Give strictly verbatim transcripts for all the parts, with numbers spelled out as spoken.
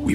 We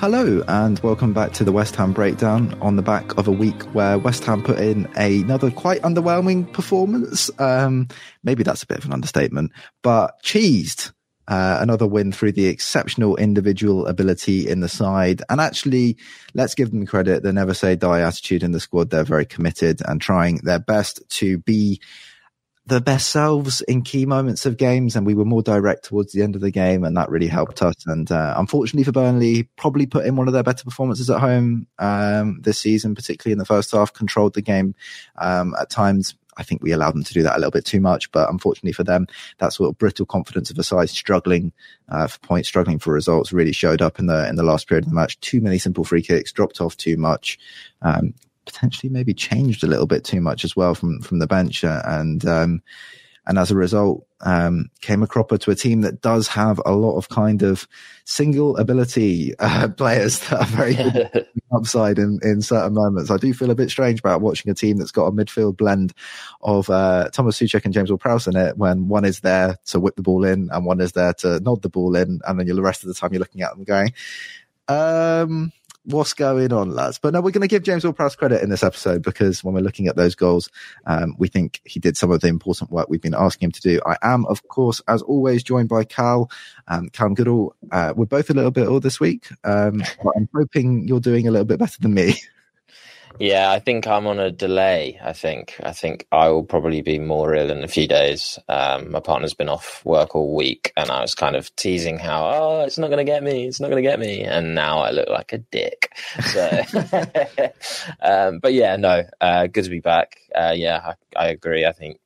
Hello and welcome back to the West Ham breakdown on the back of a week where West Ham put in another quite underwhelming performance. Um, maybe that's a bit of an understatement, but cheesed uh, another win through the exceptional individual ability in the side. And actually, let's give them credit. They never say die attitude in the squad. They're very committed and trying their best to be the best selves in key moments of games, and we were more direct towards the end of the game, and that really helped us. And uh, unfortunately for Burnley, probably put in one of their better performances at home um, this season, particularly in the first half. Controlled the game um, at times. I think we allowed them to do that a little bit too much, but unfortunately for them, that sort of brittle confidence of a side struggling uh, for points, struggling for results, really showed up in the in the last period of the match. Too many simple free kicks, dropped off too much. Um, potentially maybe changed a little bit too much as well from from the bench, and um and as a result um came a cropper to a team that does have a lot of kind of single ability uh, players that are very good upside in in certain moments. I do feel a bit strange about watching a team that's got a midfield blend of uh Tomáš Souček and James Ward-Prowse in it, when one is there to whip the ball in and one is there to nod the ball in, and then the rest of the time you're looking at them going um what's going on, lads? But no, we're going to give James Ward-Prowse credit in this episode, because when we're looking at those goals, um, we think he did some of the important work we've been asking him to do. I am, of course, as always, joined by Cal, um, Cal Goodall. Uh, we're both a little bit ill this week, um, but I'm hoping you're doing a little bit better than me. Yeah, I think I'm on a delay. I think I think I will probably be more ill in a few days. Um, my partner's been off work all week, and I was kind of teasing how, oh, it's not going to get me, it's not going to get me. And now I look like a dick. So, um, but yeah, no, uh, good to be back. Uh, yeah, I, I agree. I think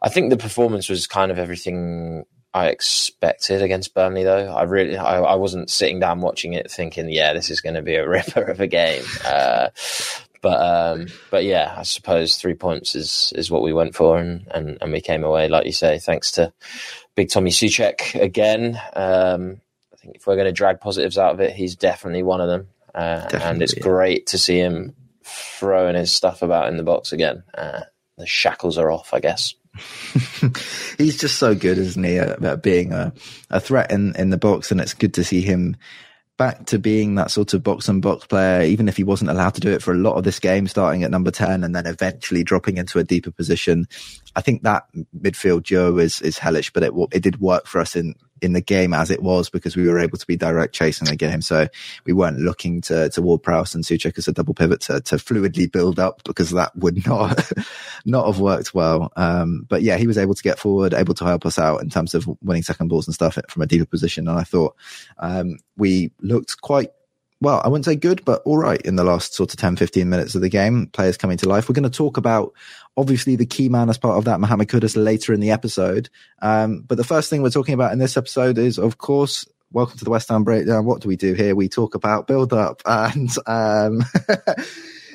I think the performance was kind of everything I expected against Burnley, though. I really, I, I wasn't sitting down watching it thinking, yeah, this is going to be a ripper of a game. Uh, but, um, but yeah, I suppose three points is, is what we went for. And, and, and we came away, like you say, thanks to big Tomáš Souček again. Um, I think if we're going to drag positives out of it, he's definitely one of them. Uh, and it's yeah. great to see him throwing his stuff about in the box again. Uh, the shackles are off, I guess. He's just so good, isn't he, about being a, a threat in, in the box, and it's good to see him back to being that sort of box-on-box player, even if he wasn't allowed to do it for a lot of this game, starting at number ten and then eventually dropping into a deeper position. I think that midfield duo is, is hellish, but it it did work for us in, in the game as it was, because we were able to be direct chasing the game. So we weren't looking to, to Ward-Prowse and Souček as a double pivot to, to fluidly build up, because that would not not have worked well. Um, but yeah, he was able to get forward, able to help us out in terms of winning second balls and stuff from a deeper position. And I thought um, we looked quite, well, I wouldn't say good, but all right in the last sort of ten, fifteen minutes of the game, players coming to life. We're going to talk about, obviously, the key man as part of that, Mohamed Kudus, later in the episode. Um, but the first thing we're talking about in this episode is, of course, welcome to the West Ham breakdown. What do we do here? We talk about build-up. And um,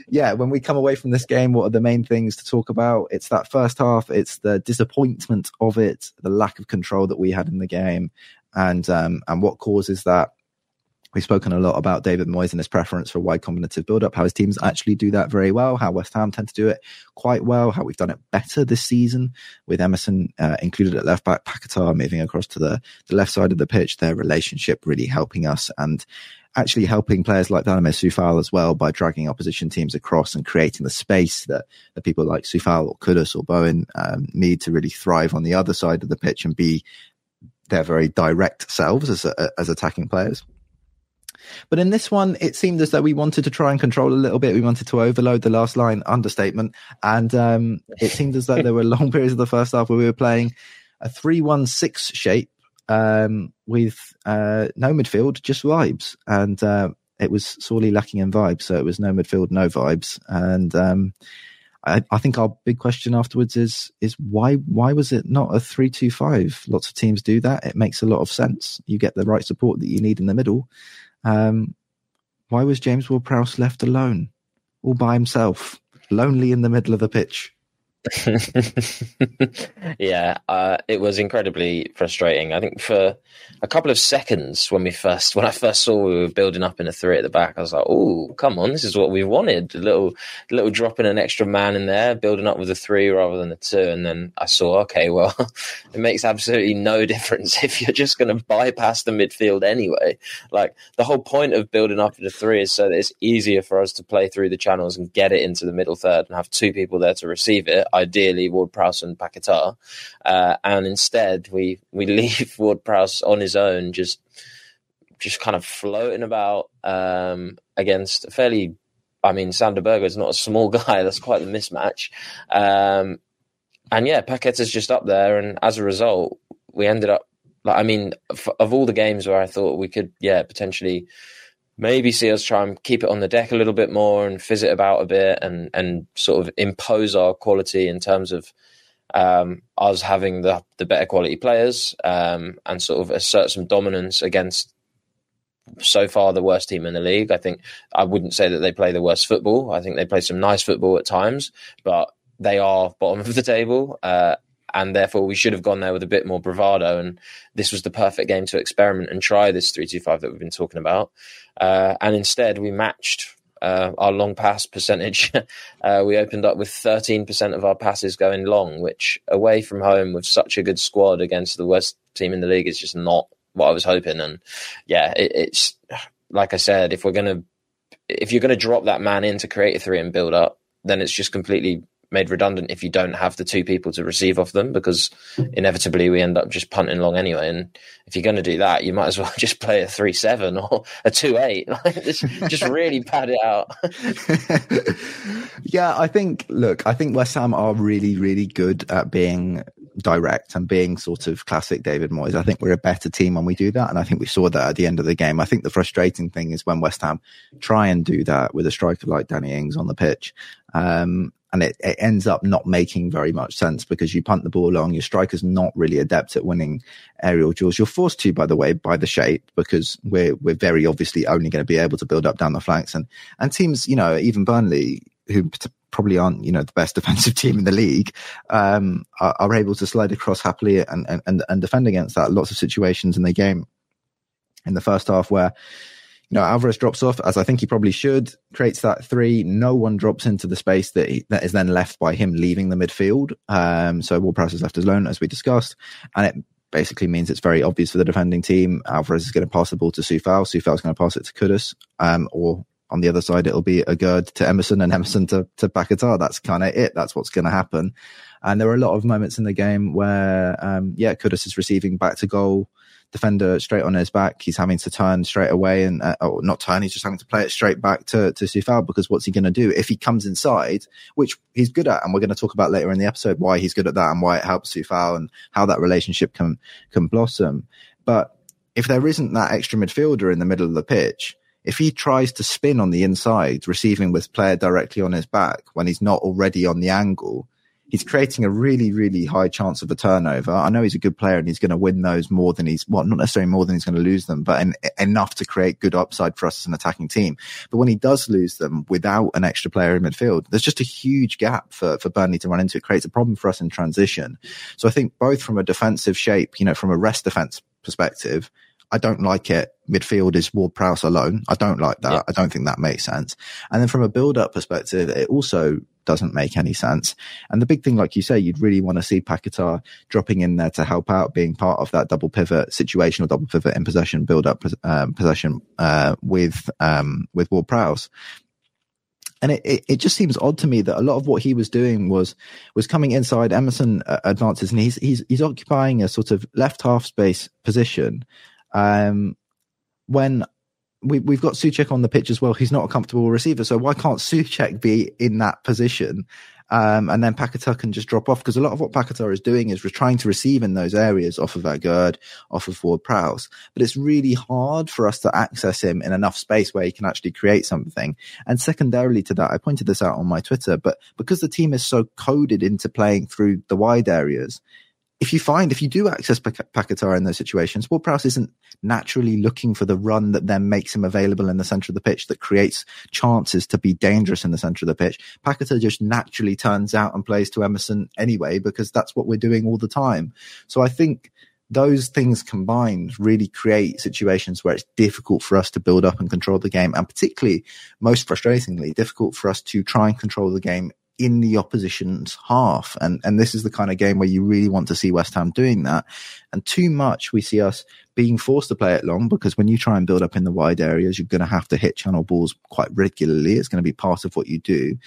yeah, when we come away from this game, what are the main things to talk about? It's that first half. It's the disappointment of it, the lack of control that we had in the game, and um, and what causes that. We've spoken a lot about David Moyes and his preference for wide combinative build-up, how his teams actually do that very well, how West Ham tend to do it quite well, how we've done it better this season with Emerson uh, included at left-back, Paquetá moving across to the, the left side of the pitch, their relationship really helping us and actually helping players like Coufal as well by dragging opposition teams across and creating the space that, that people like Coufal or Kudus or Bowen um, need to really thrive on the other side of the pitch and be their very direct selves as a, as attacking players. But in this one, it seemed as though we wanted to try and control a little bit. We wanted to overload the last line, understatement. And um, it seemed as though there were long periods of the first half where we were playing a three one six shape um, with uh, no midfield, just vibes. And uh, it was sorely lacking in vibes. So it was no midfield, no vibes. And um, I, I think our big question afterwards is, is why why was it not a three two five? Lots of teams do that. It makes a lot of sense. You get the right support that you need in the middle. Um, why was James Ward-Prowse left alone, all by himself, lonely in the middle of the pitch? yeah, uh, it was incredibly frustrating. I think for a couple of seconds when we first, when I first saw we were building up in a three at the back, I was like, "Oh, come on, this is what we wanted." A little, little drop in an extra man in there, building up with a three rather than a two. And then I saw, okay, well, it makes absolutely no difference if you're just going to bypass the midfield anyway. Like the whole point of building up in a three is so that it's easier for us to play through the channels and get it into the middle third and have two people there to receive it. Ideally, Ward-Prowse and Paquetá, uh, and instead we we leave Ward-Prowse on his own, just just kind of floating about um, against a fairly. I mean, Sander Berge is not a small guy. That's quite the mismatch, um, and yeah, Paquetá's just up there, and as a result, we ended up. Like, I mean, f- of all the games where I thought we could, yeah, potentially. Maybe see us try and keep it on the deck a little bit more and fizz it about a bit and, and sort of impose our quality in terms of um, us having the, the better quality players um, and sort of assert some dominance against so far the worst team in the league. I think I wouldn't say that they play the worst football. I think they play some nice football at times, but they are bottom of the table. Uh, And therefore, we should have gone there with a bit more bravado. And this was the perfect game to experiment and try this three two five that we've been talking about. Uh, and instead, we matched uh, our long pass percentage. uh, we opened up with thirteen percent of our passes going long, which away from home with such a good squad against the worst team in the league is just not what I was hoping. And yeah, it, it's like I said, if we're going to if you're going to drop that man in to create a three and build up, then it's just completely made redundant if you don't have the two people to receive off them, because inevitably we end up just punting long anyway. And if you're going to do that, you might as well just play a three seven or a two eight. Like, just, just really pad it out. yeah, I think, look, I think West Ham are really, really good at being direct and being sort of classic David Moyes. I think we're a better team when we do that. And I think we saw that at the end of the game. I think the frustrating thing is when West Ham try and do that with a striker like Danny Ings on the pitch. Um, And it, it ends up not making very much sense because you punt the ball long. Your striker's not really adept at winning aerial duels. You're forced to, by the way, by the shape, because we're we're very obviously only going to be able to build up down the flanks. And, and teams, you know, even Burnley, who probably aren't, you know, the best defensive team in the league, um, are, are able to slide across happily and, and, and defend against that. Lots of situations in the game in the first half where, you know, Alvarez drops off, as I think he probably should, creates that three. No one drops into the space that he, that is then left by him leaving the midfield. Um, so Ward-Prowse is left alone, as we discussed. And it basically means it's very obvious for the defending team. Alvarez is going to pass the ball to Coufal. Coufal's going to pass it to Kudus. Um, or on the other side, it'll be a Gerd to Emerson and Emerson to, to Paquetá. That's kind of it. That's what's going to happen. And there are a lot of moments in the game where, um, yeah, Kudus is receiving back to goal. Defender straight on his back, he's having to turn straight away and uh, or not turn, he's just having to play it straight back to to Coufal, because what's he going to do if he comes inside, which he's good at, and we're going to talk about later in the episode why he's good at that and why it helps Coufal and how that relationship can can blossom. But if there isn't that extra midfielder in the middle of the pitch, if he tries to spin on the inside, receiving with player directly on his back when he's not already on the angle, he's creating a really, really high chance of a turnover. I know he's a good player and he's going to win those more than he's, well, not necessarily more than he's going to lose them, but en- enough to create good upside for us as an attacking team. But when he does lose them without an extra player in midfield, there's just a huge gap for, for Burnley to run into. It creates a problem for us in transition. So I think both from a defensive shape, you know, from a rest defense perspective, I don't like it. Midfield is Ward-Prowse alone. I don't like that. Yeah. I don't think that makes sense. And then from a build-up perspective, it also doesn't make any sense. And the big thing, like you say, you'd really want to see Paquetá dropping in there to help out, being part of that double pivot, situational double pivot in possession, build-up um, possession uh, with um, with Ward-Prowse. And it, it, it just seems odd to me that a lot of what he was doing was was coming inside. Emerson uh, advances, and he's he's he's occupying a sort of left half space position. Um, when we, we've got Souček on the pitch as well, he's not a comfortable receiver. So why can't Souček be in that position? Um, and then Paquetá can just drop off, because a lot of what Paquetá is doing is we're trying to receive in those areas off of that Gerd, off of Ward-Prowse. But it's really hard for us to access him in enough space where he can actually create something. And secondarily to that, I pointed this out on my Twitter, but because the team is so coded into playing through the wide areas, if you find, if you do access pa- Paquetá in those situations, Ward-Prowse isn't naturally looking for the run that then makes him available in the centre of the pitch, that creates chances to be dangerous in the centre of the pitch. Paquetá just naturally turns out and plays to Emerson anyway, because that's what we're doing all the time. So I think those things combined really create situations where it's difficult for us to build up and control the game, and particularly, most frustratingly, difficult for us to try and control the game in the opposition's half. And and this is the kind of game where you really want to see West Ham doing that. And too much we see us being forced to play it long, because when you try and build up in the wide areas, you're going to have to hit channel balls quite regularly. It's going to be part of what you do.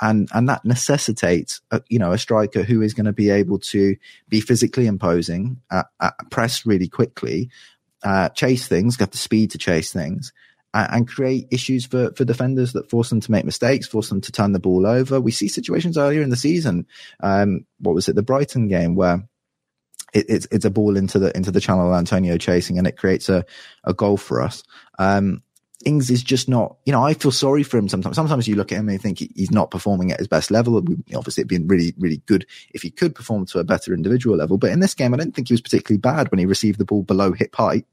And and that necessitates a, you know, a striker who is going to be able to be physically imposing, uh, uh, press really quickly, uh, chase things, got the speed to chase things, and create issues for, for defenders that force them to make mistakes, force them to turn the ball over. We see situations earlier in the season. Um, what was it? The Brighton game, where it, it's, it's a ball into the, into the channel, Antonio chasing, and it creates a, a goal for us. Um, Ings is just not, you know, I feel sorry for him sometimes. Sometimes you look at him and you think he, he's not performing at his best level. Obviously, it'd been really, really good if he could perform to a better individual level. But in this game, I didn't think he was particularly bad when he received the ball below hip height.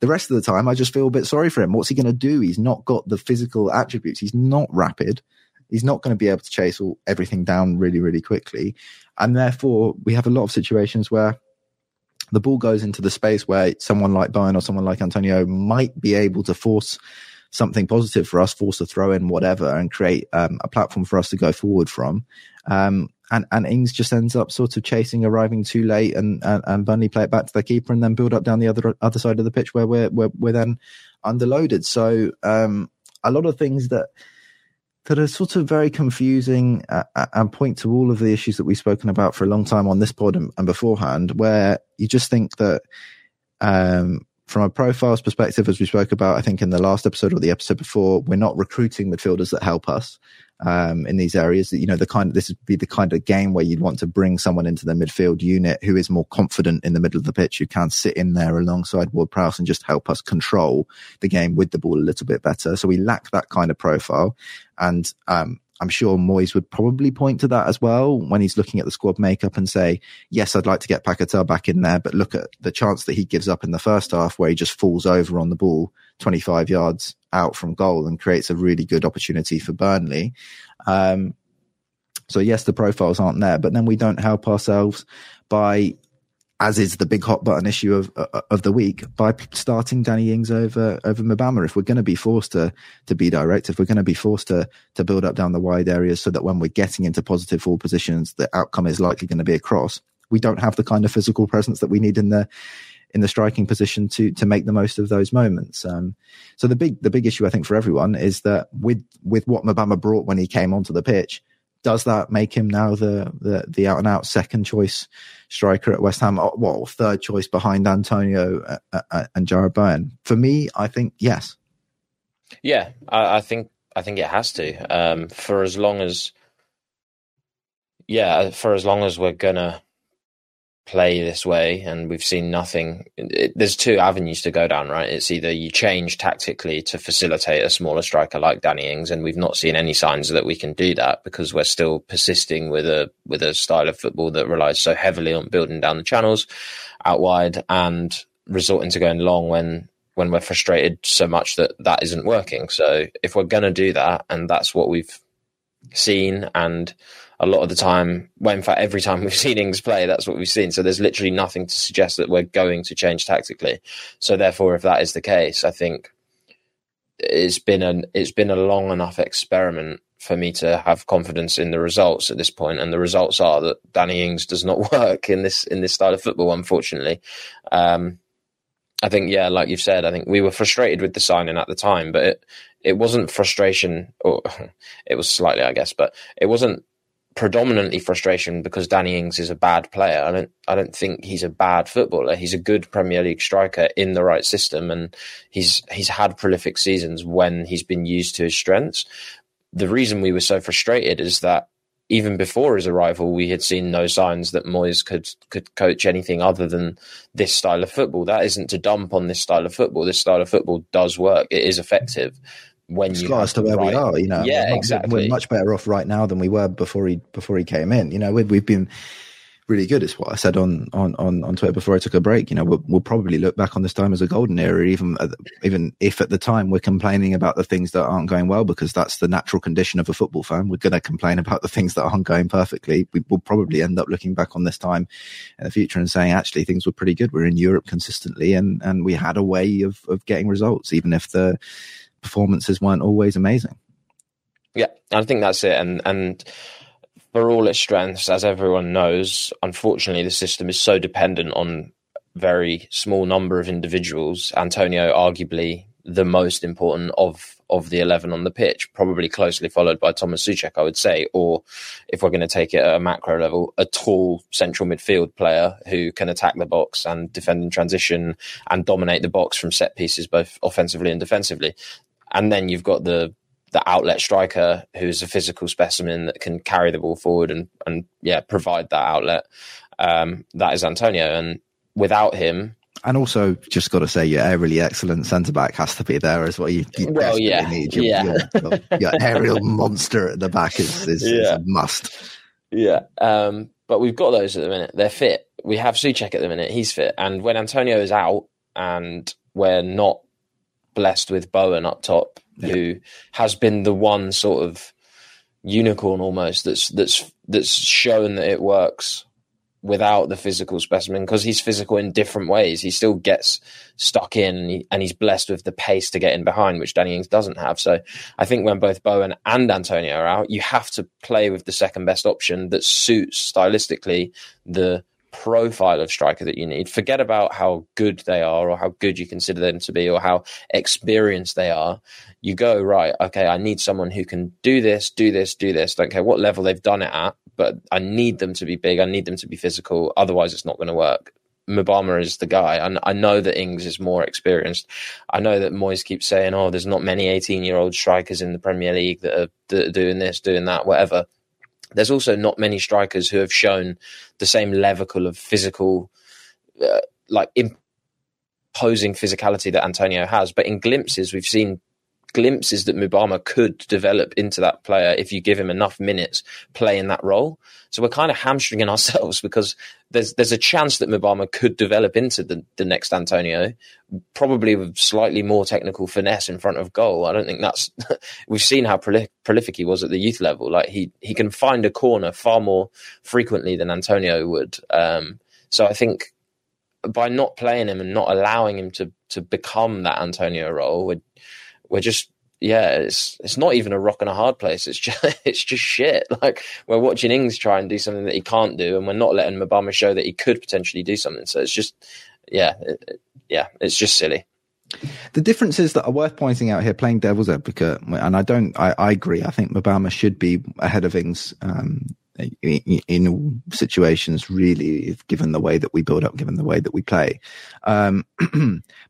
The rest of the time, I just feel a bit sorry for him. What's he going to do? He's not got the physical attributes. He's not rapid. He's not going to be able to chase all, everything down really, really quickly. And therefore, we have a lot of situations where the ball goes into the space where someone like Bowen or someone like Antonio might be able to force something positive for us, force a throw in, whatever, and create um, a platform for us to go forward from. Um, And, and Ings just ends up sort of chasing, arriving too late, and, and, and Burnley play it back to their keeper and then build up down the other other side of the pitch where we're, we're, we're then underloaded. So um, a lot of things that that are sort of very confusing uh, and point to all of the issues that we've spoken about for a long time on this pod and, and beforehand, where you just think that um, from a profiles perspective, as we spoke about, I think in the last episode or the episode before, we're not recruiting midfielders that help us. Um, in these areas, that, you know, the kind of, this would be the kind of game where you'd want to bring someone into the midfield unit who is more confident in the middle of the pitch, who can sit in there alongside Ward-Prowse and just help us control the game with the ball a little bit better. So we lack that kind of profile. And um, I'm sure Moyes would probably point to that as well when he's looking at the squad makeup and say, yes, I'd like to get Paquetá back in there, but look at the chance that he gives up in the first half where he just falls over on the ball twenty-five yards out from goal and creates a really good opportunity for Burnley. Um, so yes, the profiles aren't there, but then we don't help ourselves by, as is the big hot button issue of of the week, by starting Danny Ings over over Mubama. If we're going to be forced to to be direct, if we're going to be forced to to build up down the wide areas so that when we're getting into positive forward positions, the outcome is likely going to be a cross. We don't have the kind of physical presence that we need in the in the striking position to to make the most of those moments. Um, so the big the big issue, I think, for everyone is that with with what Mubama brought when he came onto the pitch, does that make him now the, the, the out and out second choice striker at West Ham? Or, well, third choice behind Antonio uh, uh, and Jared Bowen? For me, I think yes. Yeah, I, I think I think it has to. Um, for as long as, yeah, for as long as we're gonna play this way, and we've seen nothing. It, there's two avenues to go down, right? It's either you change tactically to facilitate a smaller striker like Danny Ings, and we've not seen any signs that we can do that because we're still persisting with a with a style of football that relies so heavily on building down the channels out wide and resorting to going long when when we're frustrated so much that that isn't working. So if we're going to do that, and that's what we've seen, and a lot of the time, well, in fact, every time we've seen Ings play, that's what we've seen. So there's literally nothing to suggest that we're going to change tactically. So therefore, if that is the case, I think it's been an it's been a long enough experiment for me to have confidence in the results at this point. And the results are that Danny Ings does not work in this in this style of football, unfortunately. Um, I think, yeah, like you've said, I think we were frustrated with the signing at the time, but it, it wasn't frustration, or it was slightly, I guess, but it wasn't predominantly frustration because Danny Ings is a bad player. I don't I don't think he's a bad footballer. He's a good Premier League striker in the right system, and he's he's had prolific seasons when he's been used to his strengths. The reason we were so frustrated is that even before his arrival, we had seen no signs that Moyes could could coach anything other than this style of football. That isn't to dump on this style of football. This style of football does work. It is effective. When it's you class to where right. we are, you know, yeah, we're exactly. We're much better off right now than we were before he before he came in. You know, we've we've been really good. It's what I said on on on, on Twitter before I took a break. You know, we'll, we'll probably look back on this time as a golden era, even even if at the time we're complaining about the things that aren't going well, because that's the natural condition of a football fan. We're going to complain about the things that aren't going perfectly. We will probably end up looking back on this time in the future and saying, actually, things were pretty good. We're in Europe consistently, and and we had a way of of getting results, even if the performances weren't always amazing. Yeah, I think that's it. And and for all its strengths, as everyone knows, unfortunately, the system is so dependent on very small number of individuals. Antonio, arguably the most important of of the eleven on the pitch, probably closely followed by Tomáš Souček, I would say, or if we're going to take it at a macro level, a tall central midfield player who can attack the box and defend in transition and dominate the box from set pieces, both offensively and defensively. And then you've got the the outlet striker who's a physical specimen that can carry the ball forward and, and yeah, provide that outlet. Um, that is Antonio. And without him... And also, just got to say, your aerially excellent centre-back has to be there as well. You, you well, yeah. need. Your, yeah. your, your aerial monster at the back is, is, yeah. is a must. Yeah. Um, but we've got those at the minute. They're fit. We have Souček at the minute. He's fit. And when Antonio is out and we're not blessed with Bowen up top, yeah. who has been the one sort of unicorn almost that's that's that's shown that it works without the physical specimen, because he's physical in different ways. He still gets stuck in, and, he, and he's blessed with the pace to get in behind, which Danny Ings doesn't have. So I think when both Bowen and Antonio are out, you have to play with the second best option that suits stylistically the profile of striker that you need. Forget about how good they are or how good you consider them to be or how experienced they are. You go, right, okay, I need someone who can do this, do this, do this. Don't care what level they've done it at, but I need them to be big. I need them to be physical. Otherwise, it's not going to work. Mubama is the guy. And I know that Ings is more experienced. I know that Moyes keeps saying, oh, there's not many eighteen-year-old strikers in the Premier League that are, that are doing this, doing that, whatever. There's also not many strikers who have shown the same level of physical, uh, like imposing physicality that Antonio has. But in glimpses, we've seen glimpses that Mubama could develop into that player if you give him enough minutes playing that role. So we're kind of hamstringing ourselves because there's there's a chance that Mubama could develop into the, the next Antonio, probably with slightly more technical finesse in front of goal. I don't think that's... We've seen how prolific, prolific he was at the youth level. Like he, he can find a corner far more frequently than Antonio would. Um, so I think by not playing him and not allowing him to, to become that Antonio role... would. We're just, yeah, it's it's not even a rock and a hard place. It's just it's just shit. Like, we're watching Ings try and do something that he can't do, and we're not letting Mubama show that he could potentially do something. So it's just, yeah, it, yeah, it's just silly. The differences that are worth pointing out here, playing devil's advocate, and I don't, I, I agree. I think Mubama should be ahead of Ings um, in, in all situations, really, given the way that we build up, given the way that we play. Um,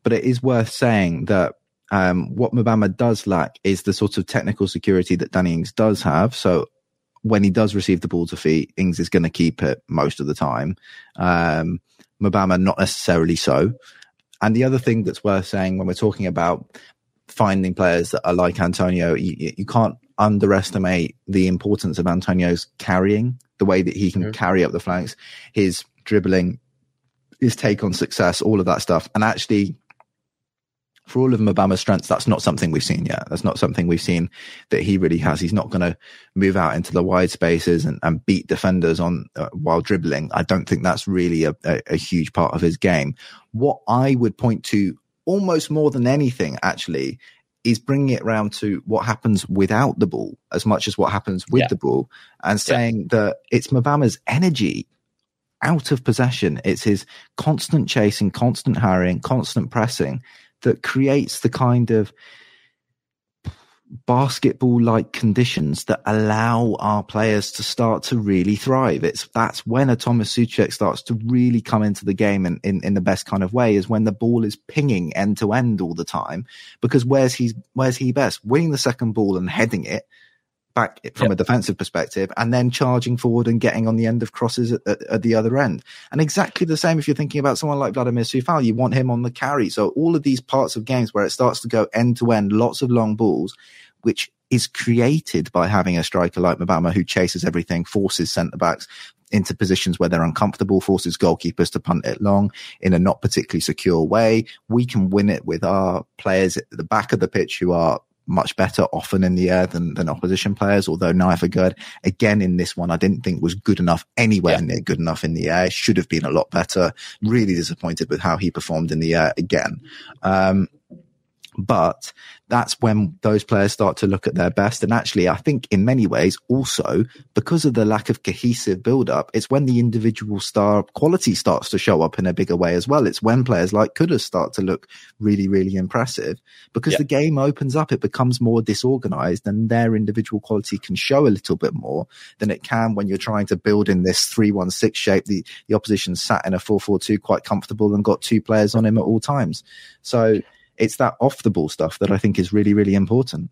but it is worth saying that Um, what Mubama does lack is the sort of technical security that Danny Ings does have. So when he does receive the ball to feet, Ings is going to keep it most of the time. Um, Mubama, not necessarily so. And the other thing that's worth saying when we're talking about finding players that are like Antonio, you, you can't underestimate the importance of Antonio's carrying, the way that he can yeah. carry up the flanks, his dribbling, his take on success, all of that stuff. And actually... for all of Mubama's strengths, that's not something we've seen yet. That's not something we've seen that he really has. He's not going to move out into the wide spaces and, and beat defenders on uh, while dribbling. I don't think that's really a, a, a huge part of his game. What I would point to almost more than anything, actually, is bringing it round to what happens without the ball as much as what happens with yeah. the ball, and saying yeah. that it's Mubama's energy out of possession. It's his constant chasing, constant harrying, constant pressing that creates the kind of basketball-like conditions that allow our players to start to really thrive. It's that's when a Tomáš Souček starts to really come into the game in, in, in the best kind of way, is when the ball is pinging end to end all the time. Because where's he where's he best? Winning the second ball and heading it back from yep. a defensive perspective, and then charging forward and getting on the end of crosses at, at, at the other end. And exactly the same if you're thinking about someone like Vladimír Coufal, you want him on the carry. So all of these parts of games where it starts to go end to end, lots of long balls, which is created by having a striker like Mubama who chases everything, forces centre-backs into positions where they're uncomfortable, forces goalkeepers to punt it long in a not particularly secure way. We can win it with our players at the back of the pitch who are much better often in the air than, than opposition players, although neither good. Again, in this one, I didn't think was good enough anywhere yeah. near good enough in the air. Should have been a lot better. Really disappointed with how he performed in the air again. Um, but that's when those players start to look at their best. And actually, I think in many ways also, because of the lack of cohesive build-up, it's when the individual star quality starts to show up in a bigger way as well. It's when players like Kudus start to look really, really impressive, because yeah. the game opens up. It becomes more disorganized, and their individual quality can show a little bit more than it can when you're trying to build in this three one six shape. The, the opposition sat in a four four two quite comfortable and got two players on him at all times. So it's that off the ball stuff that I think is really, really important.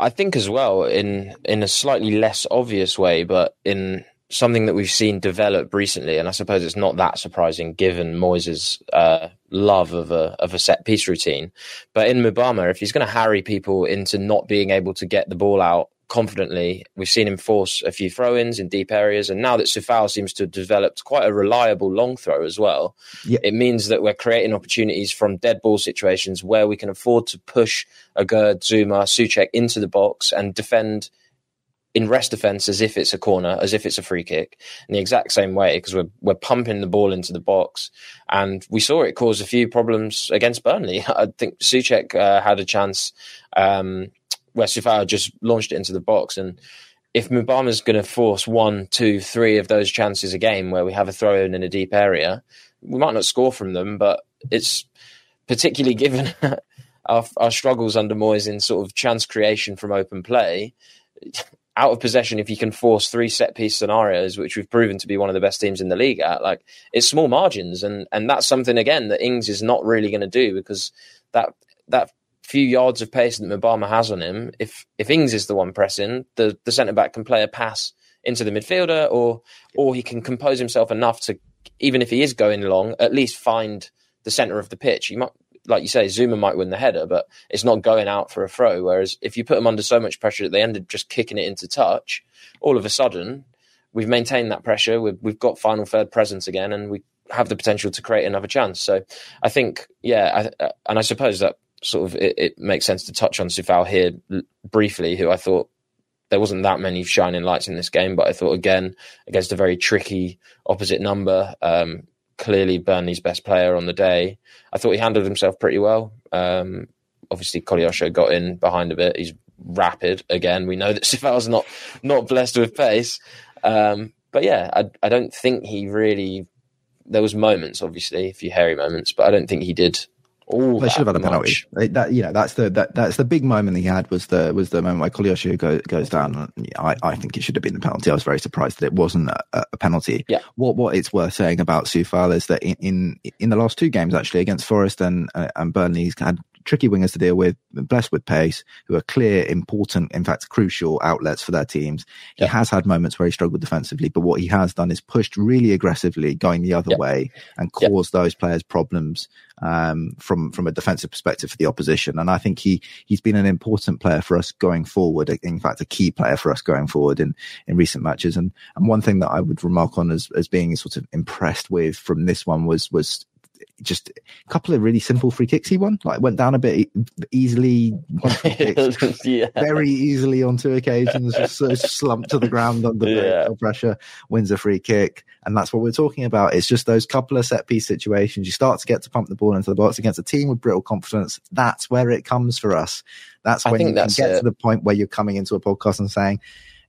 I think as well, in in a slightly less obvious way, but in something that we've seen develop recently, and I suppose it's not that surprising given Moyes' uh, love of a of a set piece routine. But in Mubama, if he's going to harry people into not being able to get the ball out confidently, we've seen him force a few throw-ins in deep areas, and now that Coufal seems to have developed quite a reliable long throw as well, yeah. it means that we're creating opportunities from dead ball situations where we can afford to push a Gerd, Zouma, Souček into the box and defend in rest defense as if it's a corner, as if it's a free kick, in the exact same way, because we're we're pumping the ball into the box. And we saw it cause a few problems against Burnley. I think Souček uh, had a chance um where Coufal just launched it into the box. And if Mubama's going to force one, two, three of those chances a game where we have a throw-in in a deep area, we might not score from them, but it's particularly given our, our struggles under Moyes in sort of chance creation from open play, out of possession, if you can force three set-piece scenarios, which we've proven to be one of the best teams in the league at, like, it's small margins. And, and that's something, again, that Ings is not really going to do, because that that... few yards of pace that Mubama has on him, if if Ings is the one pressing, the, the centre-back can play a pass into the midfielder, or or he can compose himself enough to, even if he is going long, at least find the centre of the pitch. You might, like you say, Zouma might win the header, but it's not going out for a throw, whereas if you put him under so much pressure that they end up just kicking it into touch, all of a sudden we've maintained that pressure, we've, we've got final third presence again, and we have the potential to create another chance. So I think, yeah, I, and I suppose that sort of it, it makes sense to touch on Coufal here briefly, who I thought there wasn't that many shining lights in this game, but I thought again against a very tricky opposite number, um, clearly Burnley's best player on the day, I thought he handled himself pretty well. Um, obviously Koleosho got in behind a bit, he's rapid again, we know that Coufal's not not blessed with pace, um, but yeah I, I don't think he really, there was moments obviously, a few hairy moments, but I don't think he did. Oh, they should have had a penalty. That, you know, that's the that, that's the big moment he had, was the was the moment where Koleosho go, goes down. I, I think it should have been the penalty. I was very surprised that it wasn't a, a penalty. Yeah. What what it's worth saying about Coufal is that in, in in the last two games actually against Forest and uh, and Burnley, he's had tricky wingers to deal with, blessed with pace, who are clear, important, in fact crucial outlets for their teams. He yeah. has had moments where he struggled defensively, but what he has done is pushed really aggressively going the other yeah. way and caused yeah. those players problems um, from from a defensive perspective for the opposition. And I think he he's been an important player for us going forward, in fact a key player for us going forward in in recent matches. And and one thing that I would remark on as, as being sort of impressed with from this one was was just a couple of really simple free kicks he won. Like, went down a bit easily, won free kicks, yeah. very easily on two occasions, just sort of slumped to the ground under yeah. pressure, wins a free kick. And that's what we're talking about. It's just those couple of set-piece situations. You start to get to pump the ball into the box against a team with brittle confidence. That's where it comes for us. That's when you that's can get it. to the point where you're coming into a podcast and saying,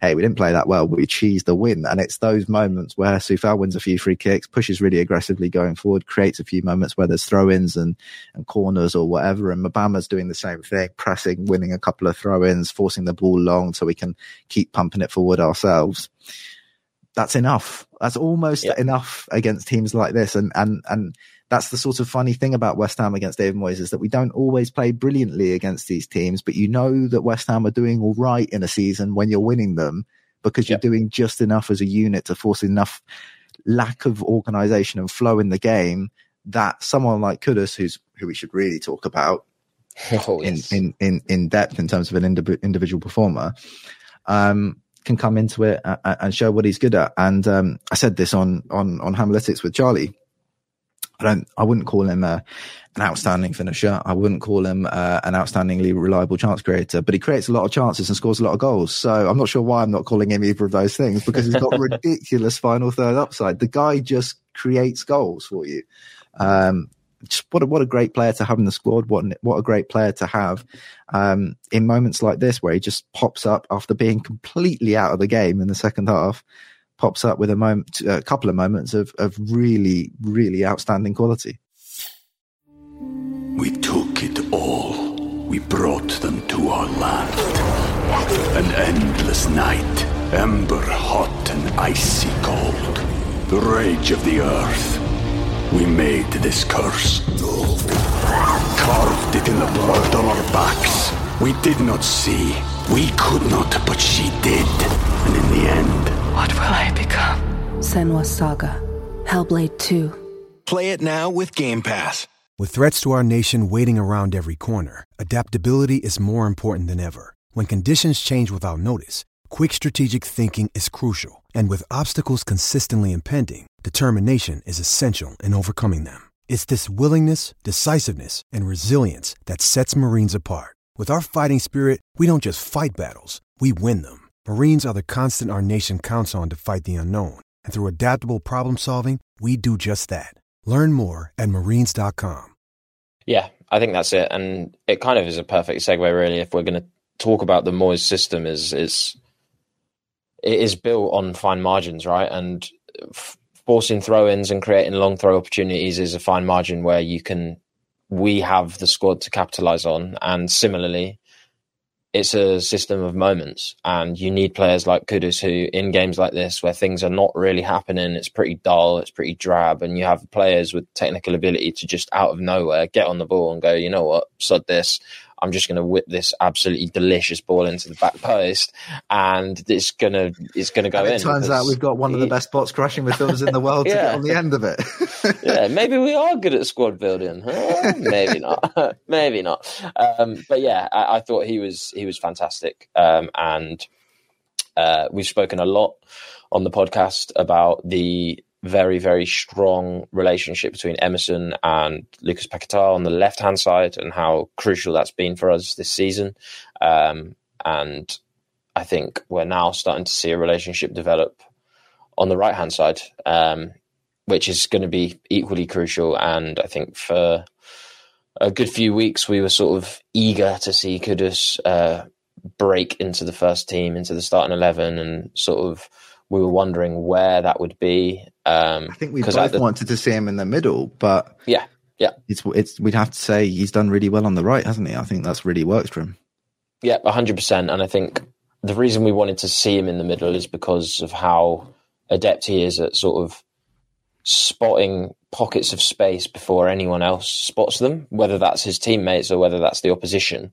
hey, we didn't play that well, but we cheesed the win. And it's those moments where Coufal wins a few free kicks, pushes really aggressively going forward, creates a few moments where there's throw-ins and, and corners or whatever. And Mubama's doing the same thing, pressing, winning a couple of throw-ins, forcing the ball long so we can keep pumping it forward ourselves. That's enough. That's almost yeah. enough against teams like this. And, and, and that's the sort of funny thing about West Ham against David Moyes, is that we don't always play brilliantly against these teams, but you know that West Ham are doing all right in a season when you're winning them, because yep. you're doing just enough as a unit to force enough lack of organisation and flow in the game that someone like Kudus, who's who we should really talk about oh, in, yes. in, in, in depth in terms of an indiv- individual performer, um, can come into it and, and show what he's good at. And um, I said this on, on, on Hamletics with Charlie. I don't. I wouldn't call him a, an outstanding finisher. I wouldn't call him uh, an outstandingly reliable chance creator. But he creates a lot of chances and scores a lot of goals. So I'm not sure why I'm not calling him either of those things, because he's got ridiculous final third upside. The guy just creates goals for you. Um, just what a, what a great player to have in the squad. What an, what a great player to have um, in moments like this, where he just pops up after being completely out of the game in the second half. Pops up with a moment, a couple of moments of, of really, really outstanding quality. We took it all. We brought them to our land. An endless night, ember hot and icy cold. The rage of the earth. We made this curse. Carved it in the blood on our backs. We did not see. We could not, but she did. And in the end, what will I become? Senua Saga: Hellblade two. Play it now with Game Pass. With threats to our nation waiting around every corner, adaptability is more important than ever. When conditions change without notice, quick strategic thinking is crucial. And with obstacles consistently impending, determination is essential in overcoming them. It's this willingness, decisiveness, and resilience that sets Marines apart. With our fighting spirit, we don't just fight battles, we win them. Marines are the constant our nation counts on to fight the unknown. And through adaptable problem solving, we do just that. Learn more at marines dot com. Yeah, I think that's it. And it kind of is a perfect segue, really, if we're going to talk about the Moyes system. Is, is, it is built on fine margins, right? And f- forcing throw-ins and creating long throw opportunities is a fine margin where you can, we have the squad to capitalize on. And similarly, it's a system of moments, and you need players like Kudus who, in games like this where things are not really happening, it's pretty dull, it's pretty drab, and you have players with technical ability to just out of nowhere get on the ball and go, you know what, sod this, I'm just going to whip this absolutely delicious ball into the back post, and it's going to it's going to go in. It turns out we've got one of the best box crashing midfielders in the world yeah. to get on the end of it. Yeah, maybe we are good at squad building. Huh? Maybe not. Maybe not. Um, but yeah, I, I thought he was he was fantastic, um, and uh, we've spoken a lot on the podcast about the very, very strong relationship between Emerson and Lucas Paquetá on the left-hand side, and how crucial that's been for us this season. Um, and I think we're now starting to see a relationship develop on the right-hand side, um, which is going to be equally crucial. And I think for a good few weeks, we were sort of eager to see Kudus uh, break into the first team, into the starting eleven, and sort of we were wondering where that would be. Um, I think we both the, wanted to see him in the middle, but yeah, yeah, it's it's we'd have to say he's done really well on the right, hasn't he? I think that's really worked for him. Yeah, one hundred percent. And I think the reason we wanted to see him in the middle is because of how adept he is at sort of spotting pockets of space before anyone else spots them, whether that's his teammates or whether that's the opposition.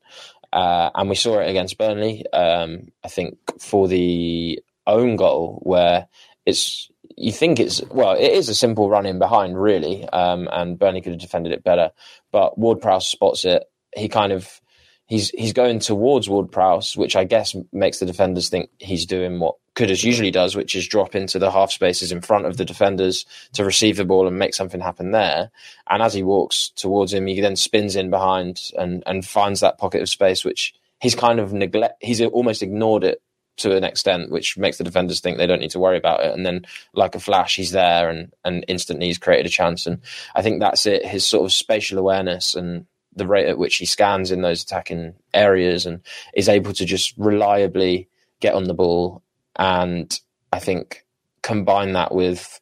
Uh, and we saw it against Burnley. Um, I think for the own goal, where it's you think it's well it is a simple run in behind, really, um and Burnley could have defended it better, but Ward-Prowse spots it. He kind of he's he's going towards Ward-Prowse, which I guess makes the defenders think he's doing what Kudus usually does, which is drop into the half spaces in front of the defenders to receive the ball and make something happen there. And as he walks towards him, he then spins in behind and, and finds that pocket of space, which he's kind of neglect. He's almost ignored it to an extent, which makes the defenders think they don't need to worry about it. And then like a flash, he's there and, and instantly he's created a chance. And I think that's it, his sort of spatial awareness and the rate at which he scans in those attacking areas and is able to just reliably get on the ball. And I think combine that with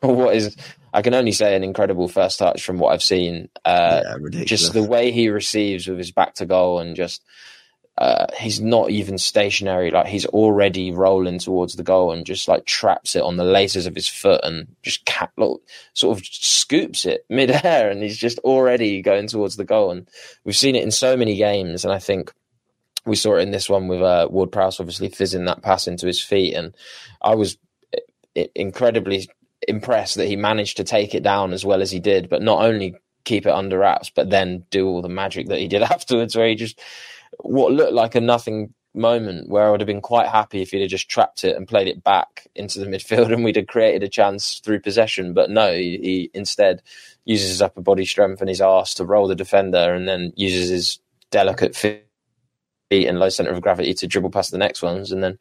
what is, I can only say, an incredible first touch from what I've seen. Uh, yeah, ridiculous. Just the way he receives with his back to goal and just, uh, he's not even stationary. Like, he's already rolling towards the goal and just like traps it on the laces of his foot and just cat, like, sort of scoops it midair, and he's just already going towards the goal. And we've seen it in so many games. And I think we saw it in this one with uh, Ward-Prowse obviously fizzing that pass into his feet. And I was incredibly impressed that he managed to take it down as well as he did, but not only keep it under wraps, but then do all the magic that he did afterwards, where he just, what looked like a nothing moment where I would have been quite happy if he'd have just trapped it and played it back into the midfield and we'd have created a chance through possession. But no, he, he instead uses his upper body strength and his arse to roll the defender, and then uses his delicate feet and low centre of gravity to dribble past the next ones, and then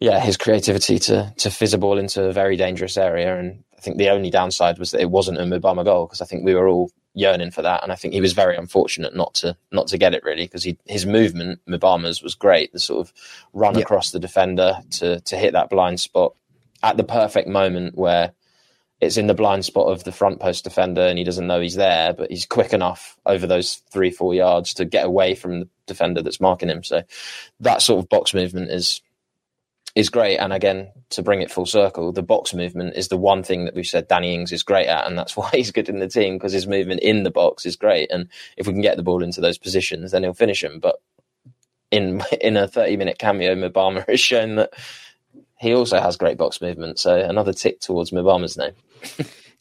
yeah his creativity to to fizz a ball into a very dangerous area. And I think the only downside was that it wasn't a Mubama goal, because I think we were all yearning for that, and I think he was very unfortunate not to not to get it, really, because he his movement, Mubama's, was great, the sort of run yeah. across the defender to to hit that blind spot at the perfect moment where it's in the blind spot of the front post defender and he doesn't know he's there, but he's quick enough over those three, four yards to get away from the defender that's marking him. So that sort of box movement is is great. And again, to bring it full circle, the box movement is the one thing that we've said Danny Ings is great at, and that's why he's good in the team, because his movement in the box is great. And if we can get the ball into those positions, then he'll finish him. But in in a thirty-minute cameo, Mubama has shown that he also has great box movement. So another tick towards Mubama's name.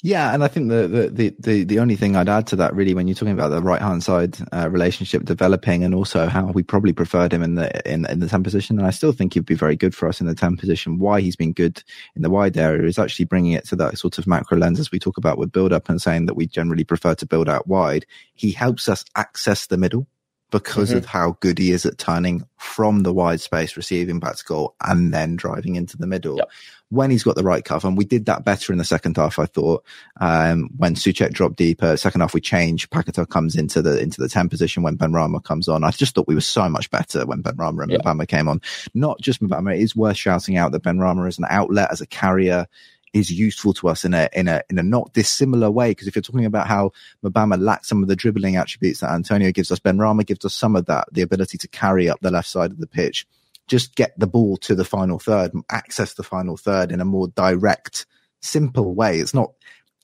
Yeah, and I think the, the the the the only thing I'd add to that, really, when you're talking about the right hand side uh, relationship developing, and also how we probably preferred him in the in, in the ten position, and I still think he'd be very good for us in the ten position. Why he's been good in the wide area is actually bringing it to that sort of macro lens as we talk about with build up and saying that we generally prefer to build out wide. He helps us access the middle because mm-hmm. of how good he is at turning from the wide space, receiving back to goal, and then driving into the middle yep. when he's got the right cover. And we did that better in the second half, I thought. Um, when Souček dropped deeper, second half we changed. Paquetá comes into the into the ten position when Benrahma comes on. I just thought we were so much better when Benrahma and yep. Mubama came on. Not just Mubama. It is worth shouting out that Benrahma as an outlet, as a carrier, is useful to us in a in a in a not dissimilar way, because if you're talking about how Mubama lacks some of the dribbling attributes that Antonio gives us, Benrahma gives us some of that, the ability to carry up the left side of the pitch, just get the ball to the final third, access the final third in a more direct, simple way. It's not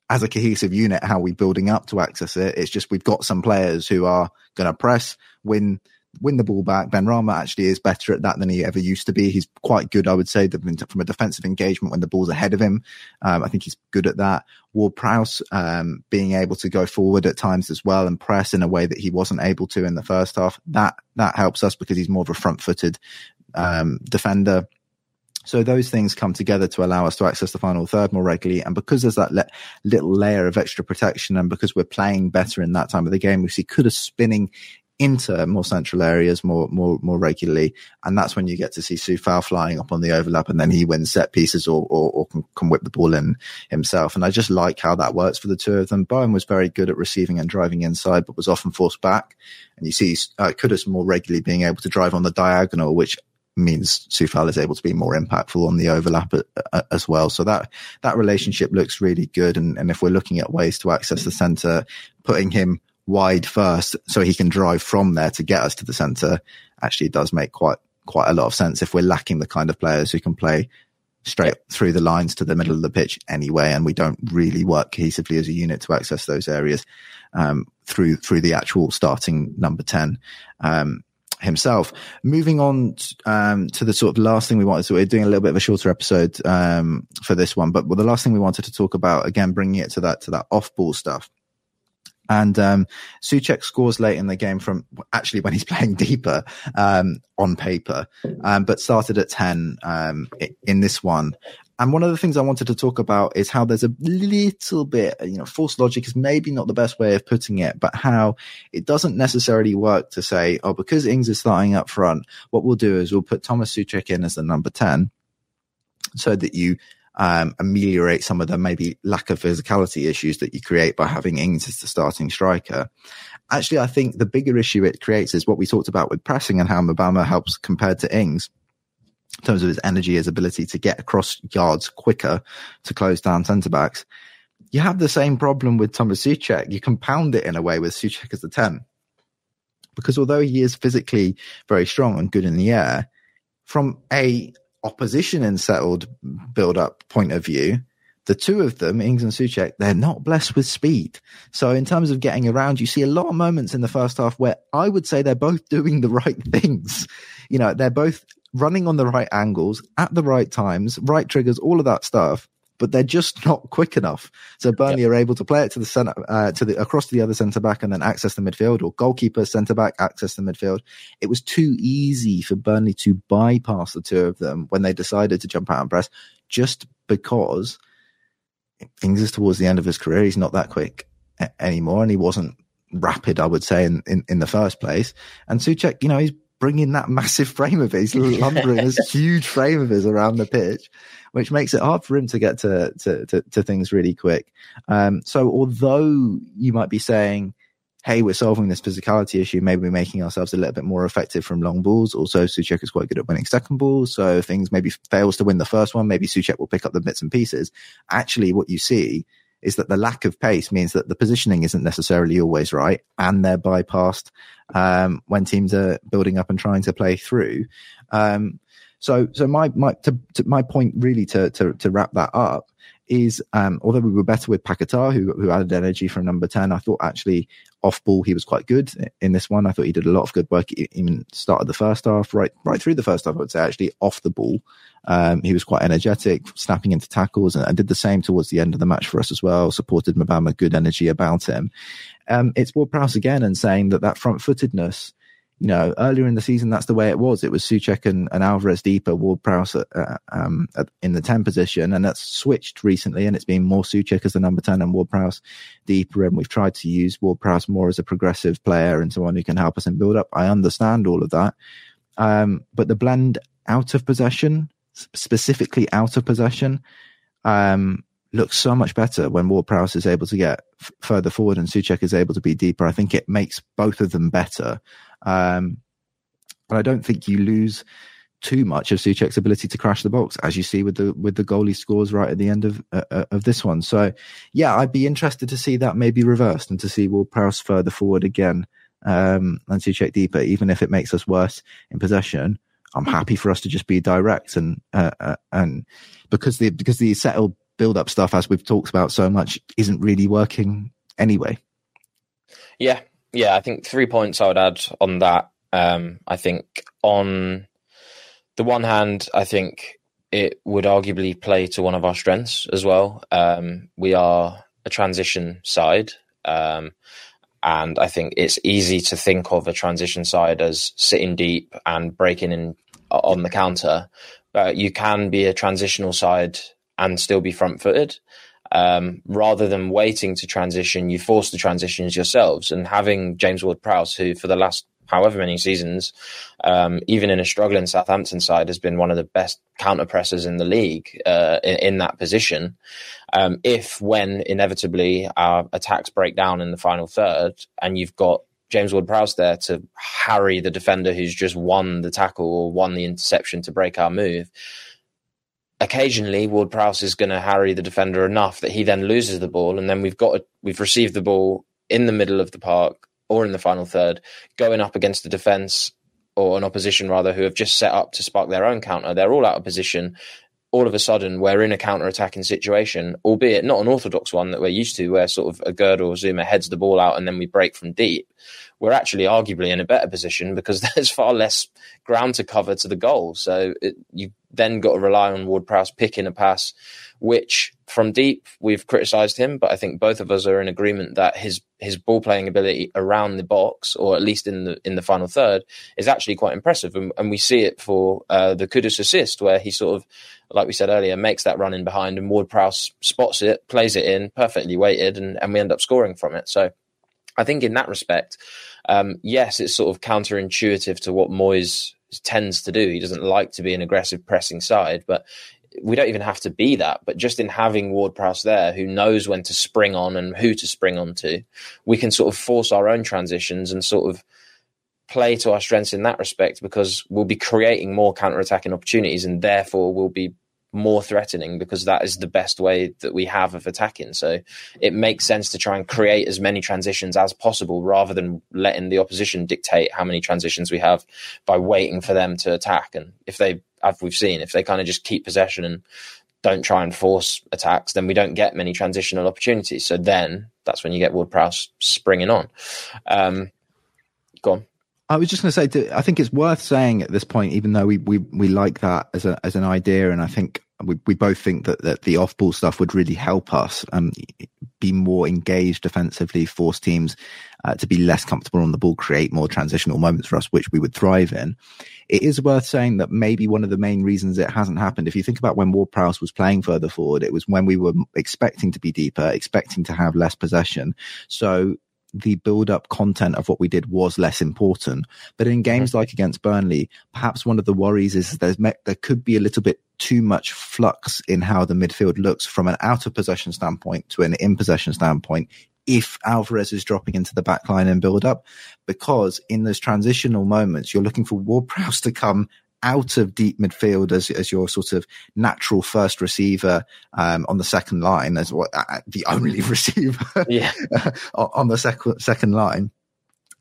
as a cohesive unit how we're building up to access it. It's just we've got some players who are going to press, win. win the ball back. Benrahma actually is better at that than he ever used to be. He's quite good, I would say, from a defensive engagement when the ball's ahead of him. Um, I think he's good at that. Ward-Prowse um, being able to go forward at times as well and press in a way that he wasn't able to in the first half. That that helps us because he's more of a front-footed um, defender. So those things come together to allow us to access the final third more regularly. And because there's that le- little layer of extra protection, and because we're playing better in that time of the game, we see Kudus spinning into more central areas more more more regularly, and that's when you get to see Coufal flying up on the overlap, and then he wins set pieces or or, or can, can whip the ball in himself. And I just like how that works for the two of them. Bowen was very good at receiving and driving inside, but was often forced back, and you see uh, Kudus more regularly being able to drive on the diagonal, which means Coufal is able to be more impactful on the overlap a, a, as well. So that that relationship looks really good, and, and if we're looking at ways to access the centre, putting him wide first so he can drive from there to get us to the centre actually does make quite quite a lot of sense if we're lacking the kind of players who can play straight through the lines to the middle of the pitch anyway, and we don't really work cohesively as a unit to access those areas um through through the actual starting number ten um himself. Moving on um to the sort of last thing we wanted to, we're doing a little bit of a shorter episode um for this one, but well, the last thing we wanted to talk about, again bringing it to that to that off-ball stuff, And um, Souček scores late in the game from actually when he's playing deeper um, on paper, um, but started at ten um, in this one. And one of the things I wanted to talk about is how there's a little bit, you know, false logic is maybe not the best way of putting it, but how it doesn't necessarily work to say, oh, because Ings is starting up front, what we'll do is we'll put Tomáš Souček in as the number ten so that you um, ameliorate some of the maybe lack of physicality issues that you create by having Ings as the starting striker. Actually, I think the bigger issue it creates is what we talked about with pressing and how Mubama helps compared to Ings. In terms of his energy, his ability to get across yards quicker, to close down centre-backs. You have the same problem with Tomáš Souček. You compound it in a way with Souček as the ten. Because although he is physically very strong and good in the air, from a opposition and settled build-up point of view, the two of them, Ings and Souček, they're not blessed with speed. So in terms of getting around, you see a lot of moments in the first half where I would say they're both doing the right things. You know, they're both running on the right angles at the right times, right triggers, all of that stuff, but they're just not quick enough. So Burnley yep. are able to play it to the center, uh, to the across to the other centre back, and then access the midfield, or goalkeeper, centre back, access the midfield. It was too easy for Burnley to bypass the two of them when they decided to jump out and press, just because Ings is towards the end of his career. He's not that quick a- anymore, and he wasn't rapid, I would say, in, in, in the first place. And Souček, you know, he's bringing that massive frame of his, lumbering this huge frame of his around the pitch, which makes it hard for him to get to, to, to, to things really quick. Um, so although you might be saying, hey, we're solving this physicality issue, maybe we're making ourselves a little bit more effective from long balls. Also, Souček is quite good at winning second balls. So if Ings maybe fails to win the first one, maybe Souček will pick up the bits and pieces. Actually, what you see is that the lack of pace means that the positioning isn't necessarily always right, and they're bypassed um, when teams are building up and trying to play through. Um, so, so my my to, to my point really to to, to wrap that up is, um, although we were better with Paquetá, who who added energy from number ten, I thought actually off ball he was quite good in this one. I thought he did a lot of good work, even started the first half, right right through the first half. I would say actually off the ball. Um, he was quite energetic, snapping into tackles, and, and did the same towards the end of the match for us as well. Supported Mubama, good energy about him. Um, it's Ward-Prowse again and saying that that front-footedness, you know, earlier in the season, that's the way it was. It was Souček and, and Alvarez deeper, Ward-Prowse uh, um, at, in the ten position, and that's switched recently, and it's been more Souček as the number ten and Ward-Prowse deeper, and we've tried to use Ward-Prowse more as a progressive player and someone who can help us in build-up. I understand all of that. Um, but the blend out of possession, specifically out of possession, um, looks so much better when Ward-Prowse is able to get f- further forward and Souček is able to be deeper. I think it makes both of them better. Um, and I don't think you lose too much of Souček's ability to crash the box, as you see with the with the goal he scores right at the end of uh, of this one. So, yeah, I'd be interested to see that maybe reversed and to see Ward-Prowse further forward again um, and Souček deeper, even if it makes us worse in possession. I'm happy for us to just be direct and uh, uh, and because the because the settled build up stuff, as we've talked about so much, isn't really working anyway. Yeah, yeah. I think three points I would add on that. Um, I think on the one hand, I think it would arguably play to one of our strengths as well. Um, we are a transition side. Um, and I think it's easy to think of a transition side as sitting deep and breaking in on the counter. Uh, you can be a transitional side and still be front-footed. Um, rather than waiting to transition, you force the transitions yourselves. And having James Ward-Prowse, who for the last however many seasons, um, even in a struggling Southampton side, has been one of the best counter-pressers in the league uh, in, in that position. Um, if, when, inevitably, our attacks break down in the final third and you've got James Ward-Prowse there to harry the defender who's just won the tackle or won the interception to break our move, occasionally Ward-Prowse is going to harry the defender enough that he then loses the ball, and then we've got a, we've received the ball in the middle of the park or in the final third, going up against the defence or an opposition, rather, who have just set up to spark their own counter. They're all out of position. All of a sudden, we're in a counter-attacking situation, albeit not an orthodox one that we're used to, where sort of a Goedel or Zouma heads the ball out and then we break from deep. We're actually arguably in a better position because there's far less ground to cover to the goal. So it, you then got to rely on Ward-Prowse picking a pass, which from deep we've criticised him, but I think both of us are in agreement that his his ball playing ability around the box, or at least in the in the final third, is actually quite impressive, and, and we see it for uh, the Kudus assist, where he sort of, like we said earlier, makes that run in behind, and Ward-Prowse spots it, plays it in, perfectly weighted, and, and we end up scoring from it. So I think in that respect, um, yes, it's sort of counterintuitive to what Moyes tends to do. He doesn't like to be an aggressive pressing side, but we don't even have to be that. But just in having Ward-Prowse there, who knows when to spring on and who to spring on to, we can sort of force our own transitions and sort of play to our strengths in that respect, because we'll be creating more counter-attacking opportunities, and therefore we'll be more threatening, because that is the best way that we have of attacking. So it makes sense to try and create as many transitions as possible, rather than letting the opposition dictate how many transitions we have by waiting for them to attack. And if they, as we've seen, if they kind of just keep possession and don't try and force attacks, then we don't get many transitional opportunities. So then that's when you get Ward-Prowse springing on. Um, go on. I was just going to say, I think it's worth saying at this point, even though we we, we like that as a as an idea, and I think we we both think that, that the off-ball stuff would really help us um, be more engaged defensively, force teams uh, to be less comfortable on the ball, create more transitional moments for us, which we would thrive in. It is worth saying that maybe one of the main reasons it hasn't happened, if you think about when Ward-Prowse was playing further forward, it was when we were expecting to be deeper, expecting to have less possession. So the build-up content of what we did was less important. But in games like against Burnley, perhaps one of the worries is there's me- there could be a little bit too much flux in how the midfield looks from an out-of-possession standpoint to an in-possession standpoint if Alvarez is dropping into the back line and build-up. Because in those transitional moments, you're looking for Ward-Prowse to come out of deep midfield as as your sort of natural first receiver um, on the second line, as what uh, the only receiver yeah. on the sec- second line,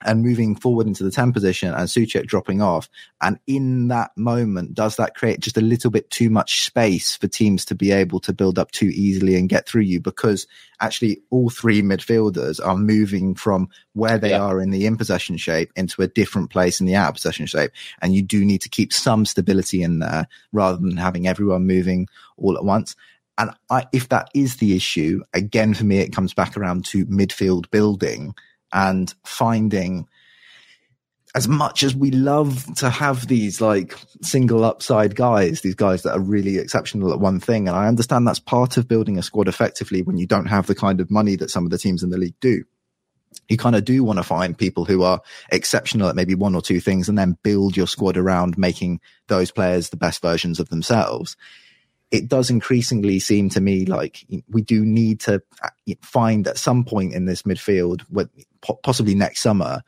and moving forward into the ten position and Souček dropping off. And in that moment, does that create just a little bit too much space for teams to be able to build up too easily and get through you? Because actually all three midfielders are moving from where they yeah. are in the in-possession shape into a different place in the out-of-possession shape. And you do need to keep some stability in there rather than having everyone moving all at once. And I, if that is the issue, again, for me, it comes back around to midfield building and finding, as much as we love to have these like single upside guys, these guys that are really exceptional at one thing. And I understand that's part of building a squad effectively when you don't have the kind of money that some of the teams in the league do. You kind of do want to find people who are exceptional at maybe one or two things and then build your squad around making those players the best versions of themselves. It does increasingly seem to me like we do need to find at some point in this midfield, possibly next summer,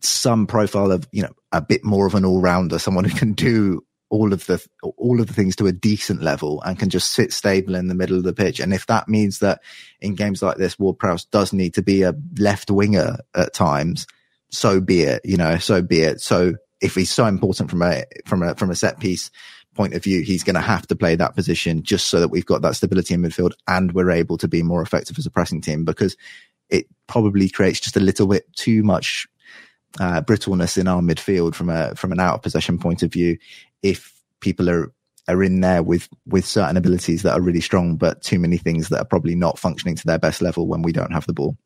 some profile of, you know, a bit more of an all-rounder, someone who can do all of the all of the things to a decent level and can just sit stable in the middle of the pitch. And if that means that in games like this, Ward-Prowse does need to be a left winger at times, so be it, you know, so be it. So if he's so important from a from a from a set piece point of view, he's going to have to play that position just so that we've got that stability in midfield and we're able to be more effective as a pressing team, because it probably creates just a little bit too much uh, brittleness in our midfield from a from an out of possession point of view if people are are in there with with certain abilities that are really strong but too many things that are probably not functioning to their best level when we don't have the ball.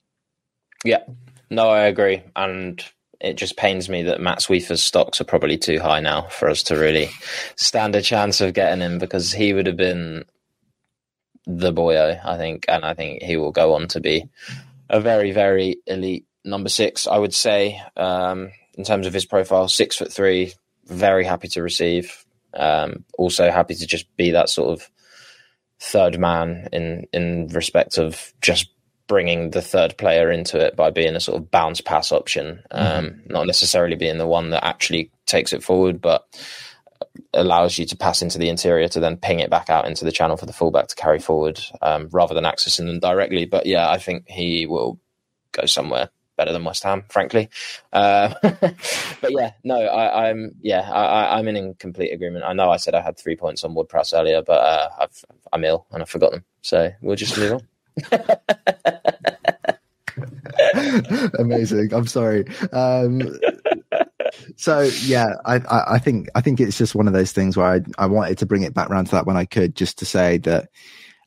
Yeah, no, I agree, and it just pains me that Matt Sweefer's stocks are probably too high now for us to really stand a chance of getting him, because he would have been the boyo, I think. And I think he will go on to be a very, very elite number six, I would say, um, in terms of his profile. Six foot three, very happy to receive. Um, also happy to just be that sort of third man in, in respect of just bringing the third player into it by being a sort of bounce pass option, um, mm-hmm. not necessarily being the one that actually takes it forward, but allows you to pass into the interior to then ping it back out into the channel for the fullback to carry forward, um, rather than accessing them directly. But yeah, I think he will go somewhere better than West Ham, frankly. Uh, but yeah, no, I, I'm yeah, I, I'm in, in complete agreement. I know I said I had three points on Ward-Prowse earlier, but uh, I've, I'm ill and I've forgotten. So we'll just move on. Amazing. I'm sorry. Um, So yeah, I, I, I think I think it's just one of those things where I, I wanted to bring it back around to that when I could, just to say that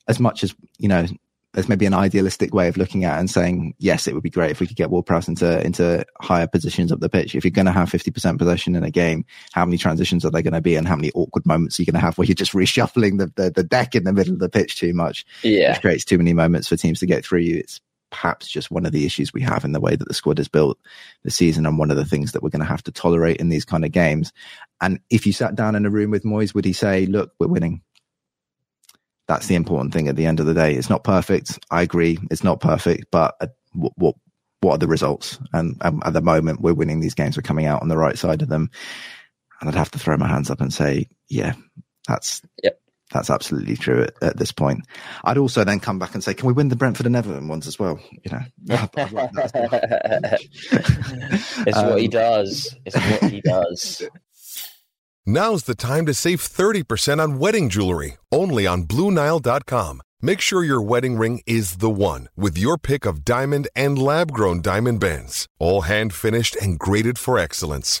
as much as, you know, there's maybe an idealistic way of looking at it and saying, yes, it would be great if we could get Ward-Prowse into into higher positions up the pitch. If you're going to have fifty percent possession in a game, how many transitions are there going to be, and how many awkward moments are you going to have where you're just reshuffling the, the, the deck in the middle of the pitch too much? Yeah, which creates too many moments for teams to get through you. It's perhaps just one of the issues we have in the way that the squad is built this season, and one of the things that we're going to have to tolerate in these kind of games. And if you sat down in a room with Moyes, would he say, look, we're winning? That's the important thing at the end of the day. It's not perfect. I agree. It's not perfect, but uh, what, what, what are the results? And um, at the moment, we're winning these games. We're coming out on the right side of them. And I'd have to throw my hands up and say, yeah, that's, yep. that's absolutely true at, at this point. I'd also then come back and say, can we win the Brentford and Everton ones as well? You know, I'd, I'd like that as well. It's um, what he does. It's what he does. Now's the time to save thirty percent on wedding jewelry, only on Blue Nile dot com. Make sure your wedding ring is the one with your pick of diamond and lab-grown diamond bands, all hand-finished and graded for excellence.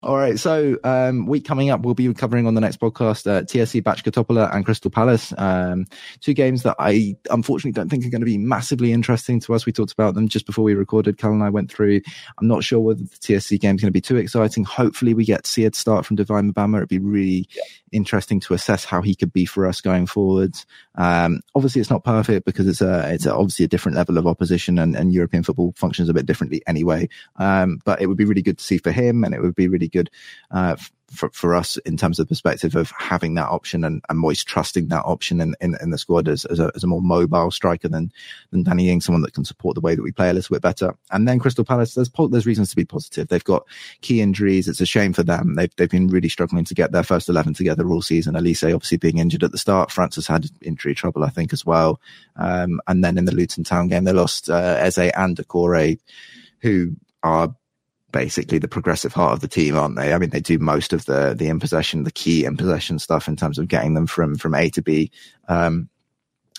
All right, so um, week coming up, we'll be covering on the next podcast uh, T S C Bachka Topola and Crystal Palace. Um, two games that I unfortunately don't think are going to be massively interesting to us. We talked about them just before we recorded. Cal and I went through. I'm not sure whether the T S C game is going to be too exciting. Hopefully, we get to see a start from Divine Mubama. It'd be really yeah. interesting to assess how he could be for us going forwards. Um, obviously, it's not perfect because it's a it's a, obviously a different level of opposition, and, and European football functions a bit differently anyway. Um, but it would be really good to see for him, and it would be really good uh for, for us in terms of perspective of having that option, and, and Moyes trusting that option in, in, in the squad as, as, a, as a more mobile striker than than Danny Ings, someone that can support the way that we play a little bit better. And then Crystal Palace, there's there's reasons to be positive. They've got key injuries. It's a shame for them. They've they've been really struggling to get their first eleven together all season. Olise obviously being injured at the start. Franca's had injury trouble, I think, as well. Um, and then in the Luton Town game, they lost uh, Eze and Doucouré, who are basically the progressive heart of the team, aren't they? I mean, they do most of the the in possession, the key in possession stuff in terms of getting them from from A to B. Um,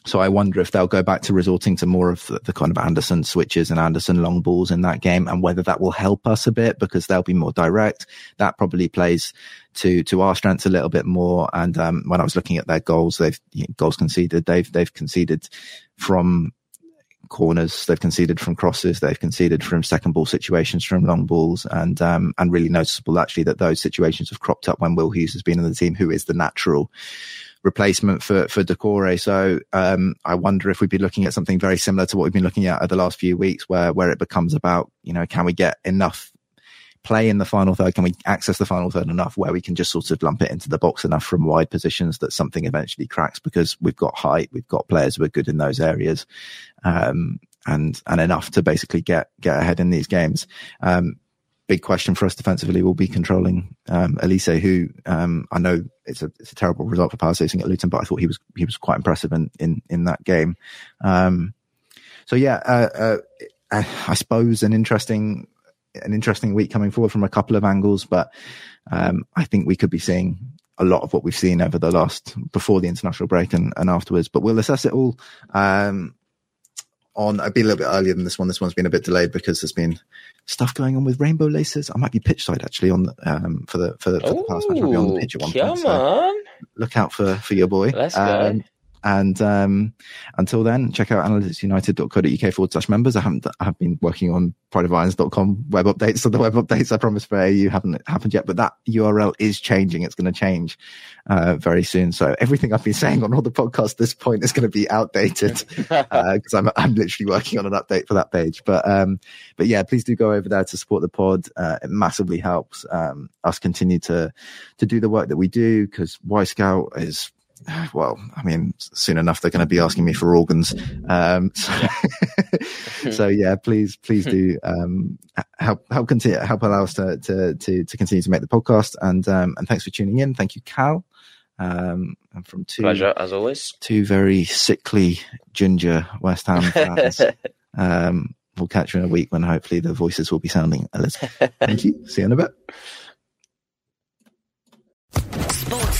so I wonder if they'll go back to resorting to more of the, the kind of Anderson switches and Anderson long balls in that game, and whether that will help us a bit because they'll be more direct. That probably plays to to our strengths a little bit more. And um, when I was looking at their goals, they've you know, goals conceded. They've they've conceded from corners, they've conceded from crosses, they've conceded from second ball situations, from long balls, and um and really noticeable actually that those situations have cropped up when Will Hughes has been in the team, who is the natural replacement for for Doucouré. So um I wonder if we'd be looking at something very similar to what we've been looking at at the last few weeks, where where it becomes about, you know, can we get enough play in the final third? Can we access the final third enough where we can just sort of lump it into the box enough from wide positions that something eventually cracks, because we've got height, we've got players who are good in those areas, um, and and enough to basically get get ahead in these games. Um, big question for us defensively will be controlling um, Olise, who um, I know it's a it's a terrible result for Power Station at Luton, but I thought he was he was quite impressive in in, in that game. Um, so yeah, uh, uh, I suppose an interesting. an interesting week coming forward from a couple of angles, but um, I think we could be seeing a lot of what we've seen over the last, before the international break and, and afterwards, but we'll assess it all um, on, I'd be a little bit earlier than this one. This one's been a bit delayed because there's been stuff going on with rainbow laces. I might be pitch side actually on um, for the, for the, for Ooh, the past match. I'll be on the pitch at one come point, so on. Look out for, for your boy. Let's um, go. And um, until then, check out analytics united dot co dot uk forward slash members. I haven't, I have been working on pride of irons dot com web updates. So the web updates I promised for A U haven't happened yet, but that U R L is changing. It's going to change uh, very soon. So everything I've been saying on all the podcasts at this point is going to be outdated because uh, I'm, I'm literally working on an update for that page. But um, but yeah, please do go over there to support the pod. Uh, it massively helps um, us continue to to do the work that we do, because Y Scout is. Well, I mean, soon enough they're going to be asking me for organs. Um, so, so yeah, please, please do um, help help continue help allow us to to to, to continue to make the podcast. And um, and thanks for tuning in. Thank you, Cal. Um, and from two pleasure as always. Two very sickly ginger West Ham fans. um, we'll catch you in a week when hopefully the voices will be sounding a little. Thank you. See you in a bit. Sports